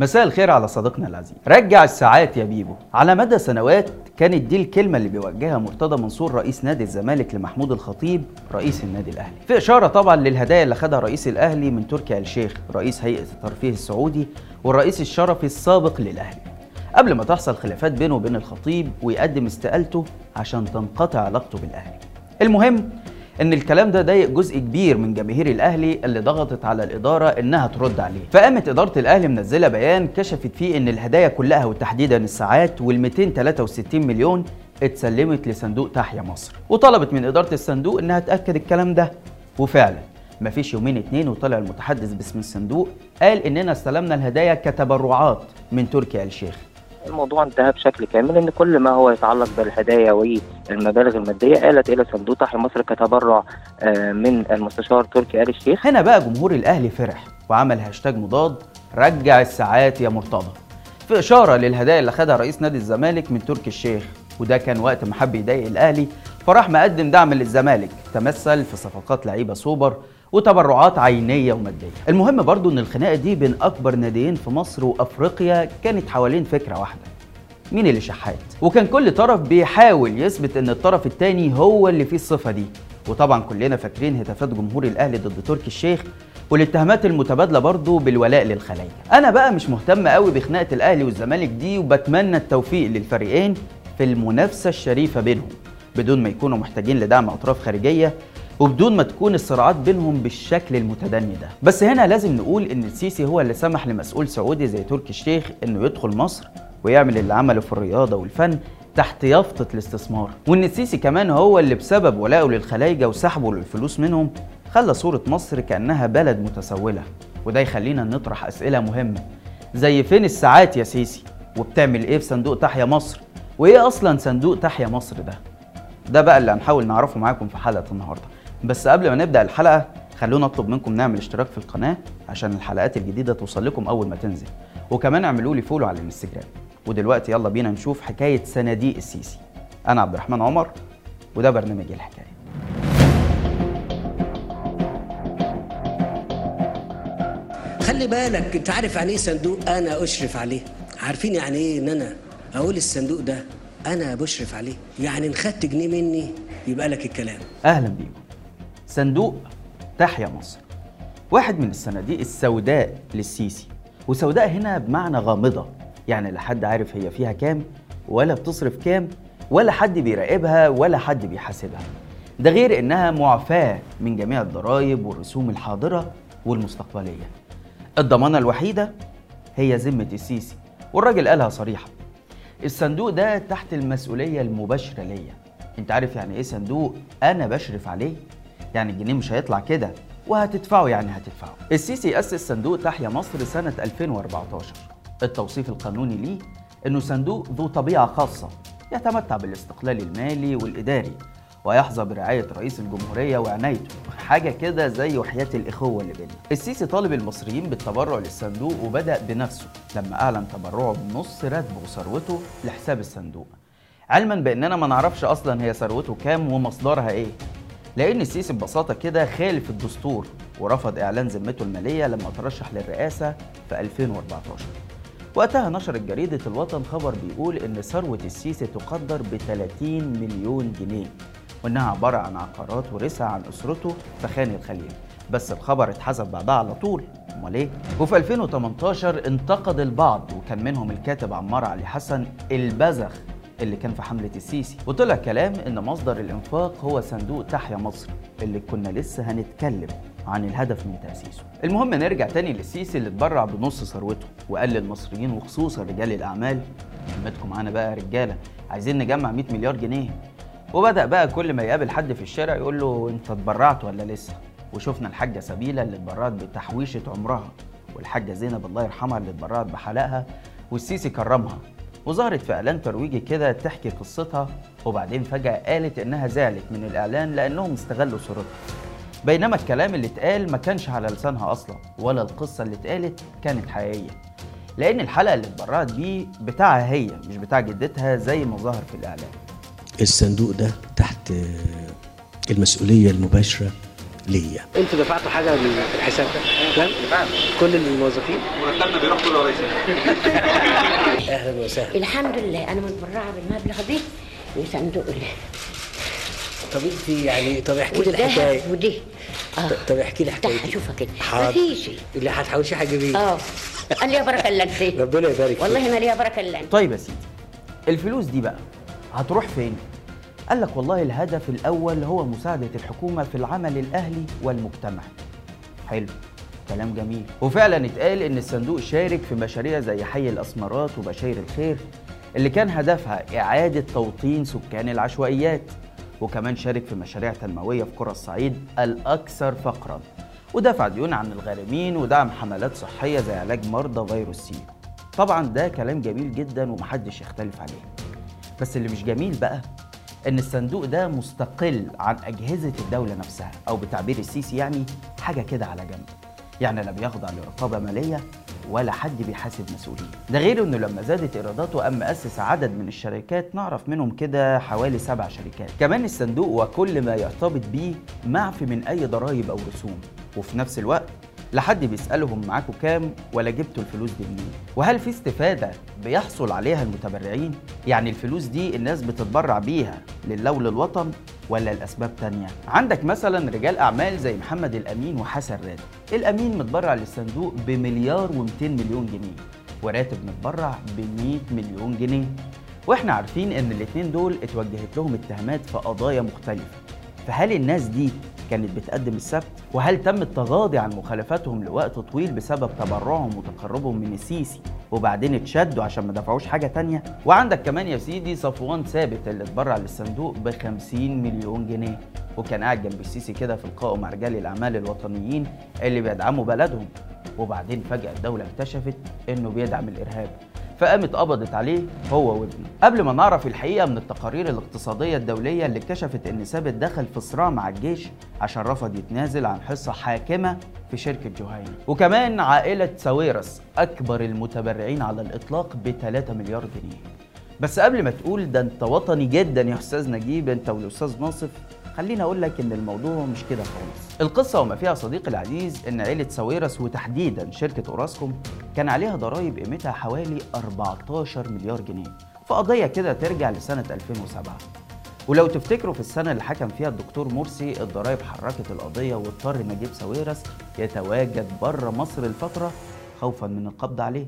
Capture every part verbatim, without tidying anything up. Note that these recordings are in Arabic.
مساء الخير على صديقنا العزيز. رجع الساعات يا بيبو. على مدى سنوات كانت دي الكلمة اللي بيوجهها مرتضى منصور رئيس نادي الزمالك لمحمود الخطيب رئيس النادي الأهلي، في إشارة طبعا للهدايا اللي خدها رئيس الأهلي من تركي آل الشيخ رئيس هيئة الترفيه السعودي والرئيس الشرفي السابق للأهلي، قبل ما تحصل خلافات بينه وبين الخطيب ويقدم استقالته عشان تنقطع علاقته بالأهلي. المهم إن الكلام ده ضايق جزء كبير من جماهير الأهلي اللي ضغطت على الإدارة إنها ترد عليه، فقامت إدارة الأهلي منزلة بيان كشفت فيه إن الهدايا كلها وتحديدا الساعات والمئتين وثلاثة وستين مليون اتسلمت لصندوق تحيا مصر، وطلبت من إدارة الصندوق إنها تأكد الكلام ده، وفعلا مفيش يومين اتنين وطلع المتحدث باسم الصندوق قال إننا استلمنا الهدايا كتبرعات من تركي آل الشيخ. الموضوع انتهى بشكل كامل ان كل ما هو يتعلق بالهدايا والمبالغ الماديه قالت الى صندوق تحيا مصر كتبرع من المستشار تركي آل الشيخ. هنا بقى جمهور الاهلي فرح وعمل هاشتاج مضاد رجع الساعات يا مرتضى، في اشاره للهدايا اللي خدها رئيس نادي الزمالك من تركي الشيخ، وده كان وقت ما حب يضايق الاهلي فراح مقدم دعم للزمالك تمثل في صفقات لعيبه سوبر وتبرعات عينيه وماديه. المهم برضو ان الخناقه دي بين اكبر ناديين في مصر وافريقيا كانت حوالين فكره واحده، مين اللي شحات، وكان كل طرف بيحاول يثبت ان الطرف الثاني هو اللي فيه الصفه دي. وطبعا كلنا فاكرين هتافات جمهور الاهلي ضد تركي الشيخ والاتهامات المتبادله برضو بالولاء للخليه. انا بقى مش مهتم قوي بخناقه الاهلي والزمالك دي، وبتمنى التوفيق للفريقين في المنافسه الشريفه بينهم بدون ما يكونوا محتاجين لدعم اطراف خارجيه وبدون ما تكون الصراعات بينهم بالشكل المتدني ده. بس هنا لازم نقول ان السيسي هو اللي سمح لمسؤول سعودي زي تركي الشيخ انه يدخل مصر ويعمل اللي عمله في الرياضه والفن تحت يافطه الاستثمار، وان السيسي كمان هو اللي بسبب ولائه للخلايجه وسحبه للفلوس منهم خلى صوره مصر كانها بلد متسوله. وده يخلينا نطرح اسئله مهمه زي فين الساعات يا سيسي، وبتعمل ايه في صندوق تحيا مصر، وايه اصلا صندوق تحيا مصر ده؟ ده بقى اللي هنحاول نعرفه معاكم في حلقه النهارده. بس قبل ما نبدأ الحلقة خلونا اطلب منكم نعمل اشتراك في القناة عشان الحلقات الجديدة توصل لكم أول ما تنزل، وكمان اعملوا لي فولو على الانستجرام. ودلوقتي يلا بينا نشوف حكاية صناديق السيسي. أنا عبد الرحمن عمر وده برنامج الحكاية. خلي بالك، أنت عارف يعني إيه صندوق أنا أشرف عليه؟ عارفين يعني إيه إن أنا أقول الصندوق ده أنا بشرف عليه؟ يعني إن خدت جنيه مني يبقى لك الكلام. أهلا بيكم. صندوق تحيا مصر واحد من الصناديق السوداء للسيسي، وسوداء هنا بمعنى غامضة، يعني لا حد عارف هي فيها كام ولا بتصرف كام ولا حد بيراقبها ولا حد بيحاسبها، ده غير انها معفاة من جميع الضرائب والرسوم الحاضرة والمستقبلية. الضمانة الوحيدة هي ذمة السيسي، والراجل قالها صريحة، الصندوق ده تحت المسؤولية المباشرة ليا. انت عارف يعني ايه صندوق انا بشرف عليه؟ يعني الجنيه مش هيطلع كده وهتدفعه، يعني هتدفعه. السيسي أسس صندوق تحيا مصر سنة ألفين وأربعتاشر، التوصيف القانوني ليه إنه صندوق ذو طبيعة خاصة يتمتع بالاستقلال المالي والإداري ويحظى برعاية رئيس الجمهورية وعنايته، حاجة كده زي وحياة الإخوة اللي بيننا. السيسي طالب المصريين بالتبرع للصندوق وبدأ بنفسه لما أعلن تبرعه بنص راتبه وثروته لحساب الصندوق، علما بإننا ما نعرفش أصلا هي ثروته كام ومصدرها إيه، لأن السيسي ببساطة كده خالف الدستور ورفض إعلان ذمته المالية لما ترشح للرئاسة في ألفين وأربعتاشر. وقتها نشرت جريدة الوطن خبر بيقول إن ثروة السيسي تقدر ب ثلاثين مليون جنيه، وإنها عبارة عن عقارات ورثها عن أسرته في خان الخليل، بس الخبر اتحذف بعدها على طول، أمال إيه؟ وفي ألفين وتمنتاشر انتقد البعض وكان منهم الكاتب عمار علي حسن البذخ اللي كان في حملة السيسي، وطلع كلام إن مصدر الإنفاق هو صندوق تحيا مصر اللي كنا لسه هنتكلم عن الهدف من تأسيسه. المهم نرجع تاني للسيسي اللي اتبرع بنص ثروته وقال للمصريين وخصوصا رجال الأعمال همتكم معانا بقى يا رجالة، عايزين نجمع مئة مليار جنيه. وبدأ بقى كل ما يقابل حد في الشارع يقول له أنت اتبرعت ولا لسه؟ وشفنا الحاجة سبيلة اللي اتبرعت بتحويشة عمرها، والحاجة زينب الله يرحمها اللي اتبرعت بحلقها والسيسي كرمها، وظهرت في اعلان ترويجي كده تحكي قصتها، وبعدين فجأة قالت انها زعلت من الاعلان لانهم استغلوا صورتها، بينما الكلام اللي اتقال ما كانش على لسانها اصلا ولا القصة اللي اتقالت كانت حقيقية، لان الحلقة اللي اتبرعت بيه بتاعها هي مش بتاع جدتها زي ما ظهر في الاعلان. الصندوق ده تحت المسؤولية المباشرة ليا. انتوا دفعتوا حاجه في الحساب ده؟ دفعنا كل الموظفين مرتبنا بيروح كله يا ريس. اهلا وسهلا. الحمد لله انا متبرعه بالمبلغ ده لصندوق الله. طب انت يعني طب احكي لي الحكايه ودي اه طب احكي لي حكايتك. اشوفها كده مفيش اللي هتحوشيه هتجيبيه. اه قال لي يا بركه اللي فيه ربنا يبارك فيك والله ما ليا بركه اللي. طيب يا سيدي الفلوس دي بقى هتروح فين؟ قال لك والله الهدف الأول هو مساعدة الحكومة في العمل الأهلي والمجتمعي. حلو، كلام جميل، وفعلا اتقال إن الصندوق شارك في مشاريع زي حي الأسمرات وبشاير الخير اللي كان هدفها إعادة توطين سكان العشوائيات، وكمان شارك في مشاريع تنموية في قرى الصعيد الأكثر فقرا، ودفع ديون عن الغارمين، ودعم حملات صحية زي علاج مرضى فيروس سيكا. طبعا ده كلام جميل جدا ومحدش يختلف عليه، بس اللي مش جميل بقى إن الصندوق ده مستقل عن أجهزة الدولة نفسها، أو بتعبير السيسي يعني حاجة كده على جنب، يعني لا بيخضع لرقابة مالية ولا حد بيحاسب مسؤولين. ده غير إنه لما زادت إيراداته قام مؤسس عدد من الشركات نعرف منهم كده حوالي سبع شركات. كمان الصندوق وكل ما يرتبط بيه معفي من أي ضرائب أو رسوم، وفي نفس الوقت لا حد بيسألهم معاكوا كام ولا جبتوا الفلوس دي منين؟ وهل في استفادة بيحصل عليها المتبرعين؟ يعني الفلوس دي الناس بتتبرع بيها لله وللوطن ولا لأسباب تانية؟ عندك مثلا رجال أعمال زي محمد الأمين وحسن راتي. الأمين متبرع للصندوق بمليار ومئتين مليون جنيه، وراتب متبرع بمئة مليون جنيه، واحنا عارفين إن الاتنين دول اتوجهت لهم اتهامات في قضايا مختلفة. فهل الناس دي كانت بتقدم السبت؟ وهل تم التغاضي عن مخالفاتهم لوقت طويل بسبب تبرعهم وتقربهم من السيسي وبعدين اتشدوا عشان ما دفعوش حاجه تانيه؟ وعندك كمان يا سيدي صفوان ثابت اللي اتبرع للصندوق ب خمسين مليون جنيه، وكان قاعد جنب السيسي كده في لقائه مع رجال الاعمال الوطنيين اللي بيدعموا بلدهم، وبعدين فجاه الدوله اكتشفت انه بيدعم الارهاب فقامت قبضت عليه هو وابنه. قبل ما نعرف الحقيقه من التقارير الاقتصاديه الدوليه اللي اكتشفت ان ثابت دخل في صراع مع الجيش عشان رفض يتنازل عن حصه حاكمه في شركه جوهيني. وكمان عائله ساويرس اكبر المتبرعين على الاطلاق ب ثلاثة مليار جنيه. بس قبل ما تقول ده انت وطني جدا يا استاذ نجيب انت والاستاذ ناصف، خليني اقول لك ان الموضوع مش كده خالص. القصه وما فيها صديقي العزيز ان عائله ساويرس وتحديدا شركه اوراسكوم كان عليها ضرائب قيمتها حوالي أربعتاشر مليار جنيه في قضيه كده ترجع لسنه ألفين وسبعة، ولو تفتكروا في السنه اللي حكم فيها الدكتور مرسي الضرائب حركت القضيه واضطر نجيب ساويرس يتواجد بره مصر لفتره خوفا من القبض عليه،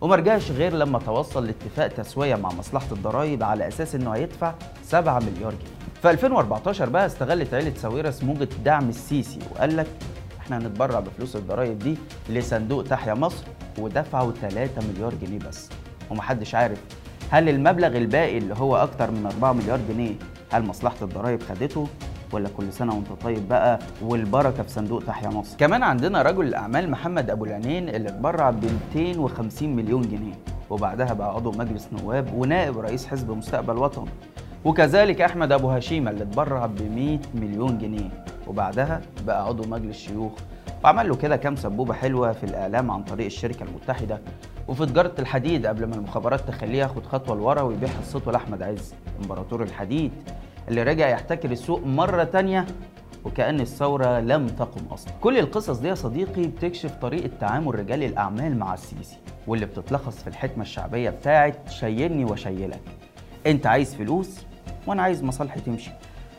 وما رجعش غير لما توصل لاتفاق تسويه مع مصلحه الضرائب على اساس انه هيدفع سبعة مليار جنيه. في ألفين وأربعتاشر بقى استغلت عيلة ساويرس موجة دعم السيسي وقال لك احنا هنتبرع بفلوس الضرايب دي لصندوق تحيا مصر، ودفعوا ثلاثة مليار جنيه بس، ومحدش عارف هل المبلغ الباقي اللي هو أكتر من أربعة مليار جنيه هل مصلحة الضرايب خدته ولا كل سنة وانت طيب بقى والبركة في صندوق تحيا مصر. كمان عندنا رجل الأعمال محمد أبو العينين اللي اتبرع ب مئتين وخمسين مليون جنيه، وبعدها بقى عضو مجلس نواب ونائب رئيس حزب مستقبل وطن، وكذلك أحمد أبو هشيمة اللي اتبرع ب مئة مليون جنيه، وبعدها بقى عضو مجلس شيوخ وعمل له كده كام سبوبة حلوة في الإعلام عن طريق الشركة المتحدة وفي تجارة الحديد قبل ما المخابرات تخليه ياخد خطوة لورا ويبيع حصته لأحمد عز إمبراطور الحديد اللي رجع يحتكر السوق مرة تانية وكأن الثورة لم تقم أصلا. كل القصص دي يا صديقي بتكشف طريقة تعامل رجال الأعمال مع السيسي، واللي بتتلخص في الحكمة الشعبية بتاعت شيلني وشيلك، أنت عايز فلوس وانا عايز مصالح تمشي،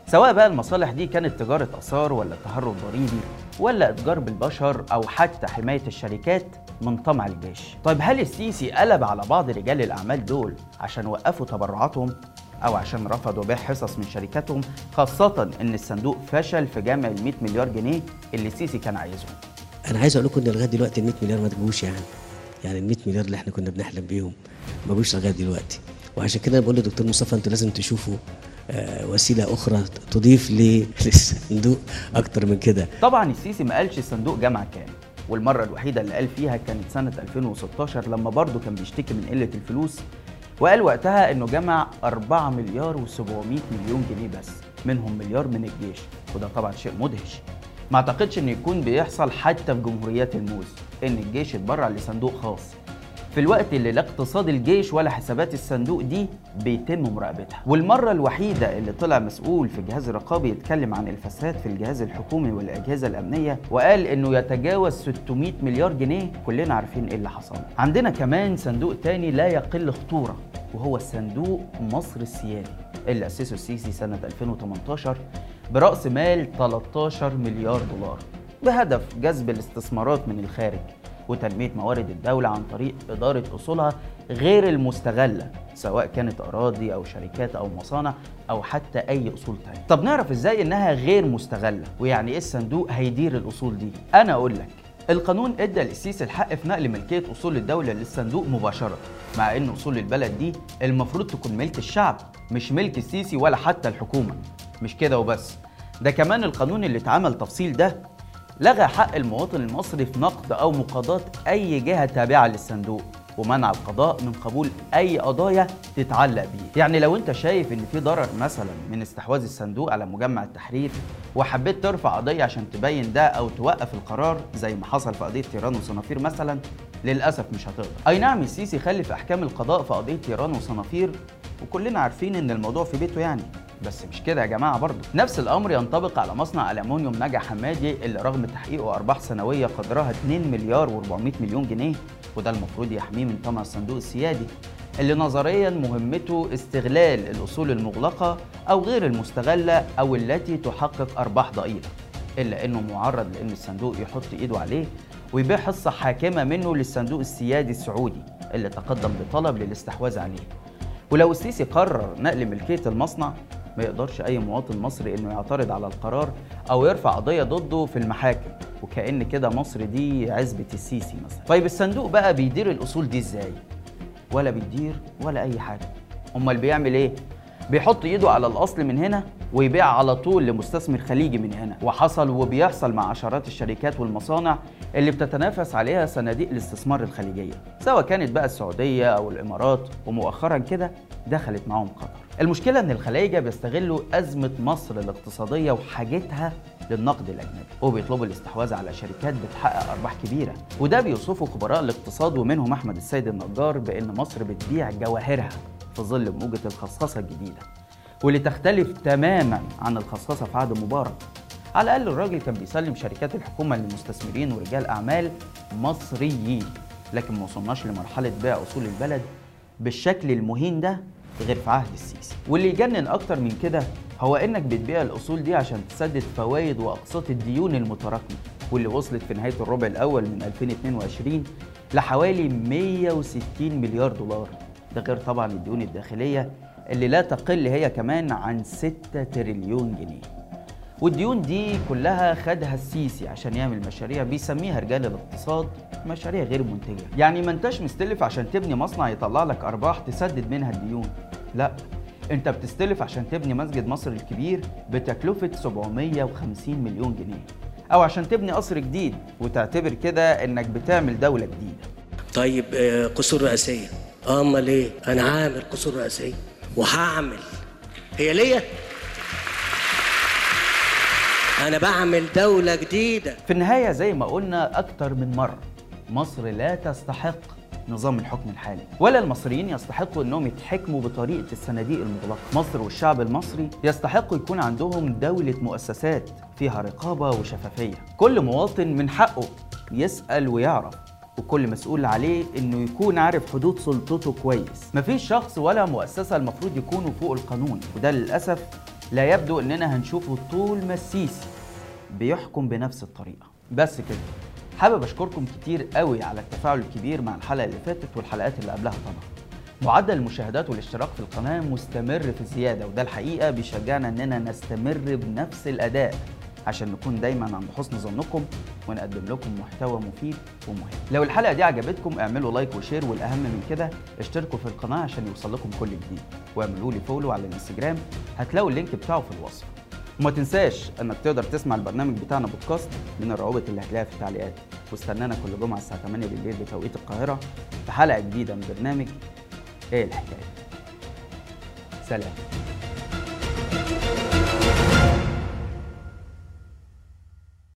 سواء بقى المصالح دي كانت تجاره اثار ولا تهرب ضريبي ولا اتجار بالبشر او حتى حمايه الشركات من طمع الجيش. طيب هل السيسي قلب على بعض رجال الاعمال دول عشان وقفوا تبرعاتهم او عشان رفضوا بيع حصص من شركاتهم، خاصه ان الصندوق فشل في جمع ال مئة مليار جنيه اللي السيسي كان عايزهم؟ انا عايز اقول لكم ان لغايه دلوقتي ال مئة مليار ما تجوش، يعني يعني ال مئة مليار اللي احنا كنا بنحلم بيهم ما جوش لغايه دلوقتي، وعشان كده بقول لدكتور مصطفى انتوا لازم تشوفوا وسيله اخرى تضيف للصندوق اكتر من كده. طبعا السيسي ما قالش الصندوق جمع كام، والمره الوحيده اللي قال فيها كانت سنه ألفين وستاشر لما برضه كان بيشتكي من قله الفلوس، وقال وقتها انه جمع أربعة مليار وسبعمئة مليون جنيه بس، منهم مليار من الجيش، وده طبعا شيء مدهش ما اعتقدش انه يكون بيحصل حتى في جمهوريات الموز ان الجيش اتبرع لصندوق خاص. في الوقت اللي لا اقتصاد الجيش ولا حسابات الصندوق دي بيتم مراقبتها. والمرة الوحيدة اللي طلع مسؤول في الجهاز الرقابي يتكلم عن الفساد في الجهاز الحكومي والأجهزة الأمنية وقال إنه يتجاوز ستمائة مليار جنيه، كلنا عارفين إيه اللي حصل. عندنا كمان صندوق تاني لا يقل خطورة وهو الصندوق مصر السيادي اللي أسسه السيسي سنة ألفين وثمانية عشر برأس مال ثلاثة عشر مليار دولار بهدف جذب الاستثمارات من الخارج وتنمية موارد الدولة عن طريق إدارة أصولها غير المستغلة، سواء كانت أراضي أو شركات أو مصانع أو حتى أي أصول تانية. طب نعرف إزاي إنها غير مستغلة؟ ويعني إيه الصندوق هيدير الأصول دي؟ أنا أقول لك، القانون ادى للسيسي الحق في نقل ملكية أصول الدولة للصندوق مباشرة، مع إن أصول البلد دي المفروض تكون ملك الشعب مش ملك السيسي ولا حتى الحكومة. مش كده وبس، ده كمان القانون اللي اتعمل تفصيل ده لغى حق المواطن المصري في نقد أو مقاضاة أي جهة تابعة للصندوق، ومنع القضاء من قبول أي قضايا تتعلق بيه. يعني لو أنت شايف إن في ضرر مثلا من استحواذ الصندوق على مجمع التحرير وحبيت ترفع قضية عشان تبين ده أو توقف القرار زي ما حصل في قضية تيران وصنافير مثلا، للأسف مش هتقدر. أي نعم السيسي خلف أحكام القضاء في قضية تيران وصنافير وكلنا عارفين إن الموضوع في بيته يعني، بس مش كده يا جماعه. برضه نفس الامر ينطبق على مصنع ألومنيوم نجع حمادي اللي رغم تحقيقه ارباح سنويه قدرها مليارين وأربعمائة مليون جنيه، وده المفروض يحميه من طمع الصندوق السيادي اللي نظريا مهمته استغلال الاصول المغلقه او غير المستغله او التي تحقق ارباح ضئيله، الا انه معرض لان الصندوق يحط ايده عليه ويبيع حصه حاكمه منه للصندوق السيادي السعودي اللي تقدم بطلب للاستحواذ عليه. ولو السيسي قرر نقل ملكيه المصنع ما يقدرش أي مواطن مصري إنه يعترض على القرار أو يرفع قضية ضده في المحاكم، وكأن كده مصر دي عزبة السيسي مثلا. طيب الصندوق بقى بيدير الأصول دي إزاي؟ ولا بيدير ولا أي حاجة. أمال بيعمل إيه؟ بيحط إيده على الأصل من هنا ويبيع على طول لمستثمر خليجي من هنا، وحصل وبيحصل مع عشرات الشركات والمصانع اللي بتتنافس عليها صناديق الاستثمار الخليجية، سواء كانت بقى السعودية أو الإمارات، ومؤخرا كده دخلت معهم قطر. المشكلة إن الخلايجة بيستغلوا أزمة مصر الاقتصادية وحاجتها للنقد الأجنبي، وبيطلبوا الاستحواذ على شركات بتحقق أرباح كبيرة، وده بيوصفه خبراء الاقتصاد ومنهم أحمد السيد النجار بأن مصر بتبيع جواهرها في ظل موجة الخصاصة الجديدة، واللي تختلف تماماً عن الخصاصة في عهد مبارك. على الأقل الراجل كان بيسلم شركات الحكومة للمستثمرين ورجال أعمال مصريين، لكن ما وصلناش لمرحلة بيع أصول البلد بالشكل المهين ده غير في عهد السيسي. واللي يجنن أكتر من كده هو إنك بتبيع الأصول دي عشان تسدد فوايد وأقساط الديون المتراكمة، واللي وصلت في نهاية الربع الأول من ألفين واثنين وعشرين لحوالي مائة وستين مليار دولار، ده غير طبعا الديون الداخلية اللي لا تقل هي كمان عن ستة تريليون جنيه. والديون دي كلها خدها السيسي عشان يعمل مشاريع بيسميها رجال الاقتصاد مشاريع غير منتجة. يعني ما انتش مستلف عشان تبني مصنع يطلع لك أرباح تسدد منها الديون، لا، انت بتستلف عشان تبني مسجد مصر الكبير بتكلفة سبعمائة وخمسين مليون جنيه، أو عشان تبني قصر جديد وتعتبر كده إنك بتعمل دولة جديدة. طيب قصور رئاسية، أمال إيه؟ أنا عامل قصور رئاسية وهعمل، هي ليه؟ أنا بعمل دولة جديدة. في النهاية زي ما قلنا أكتر من مرة، مصر لا تستحق نظام الحكم الحالي، ولا المصريين يستحقوا إنهم يتحكموا بطريقة الصناديق المغلقة. مصر والشعب المصري يستحقوا يكون عندهم دولة مؤسسات فيها رقابة وشفافية، كل مواطن من حقه يسأل ويعرف، وكل مسؤول عليه إنه يكون عارف حدود سلطته كويس. مفيش شخص ولا مؤسسة المفروض يكونوا فوق القانون، وده للأسف لا يبدو إننا هنشوفه طول ما السيسي بيحكم بنفس الطريقة. بس كده، حابب أشكركم كتير قوي على التفاعل الكبير مع الحلقة اللي فاتت والحلقات اللي قبلها. طبعا معدل المشاهدات والاشتراك في القناة مستمر في الزيادة، وده الحقيقة بيشجعنا إننا نستمر بنفس الأداء عشان نكون دايما عند حسن ظنكم ونقدم لكم محتوى مفيد ومهم. لو الحلقة دي عجبتكم اعملوا لايك وشير، والأهم من كده اشتركوا في القناة عشان يوصلكم كل جديد، واعملوا لي فولو على الانستجرام هتلاقوا اللينك بتاعه في الوصف. وما تنساش انك تقدر تسمع البرنامج بتاعنا بودكاست من الروابط اللي هتلاقيها في التعليقات، واستنانا كل جمعة الساعة ثمانية بالليل بتوقيت القاهرة في حلقة جديدة من برنامج ايه الحكاية. سلام.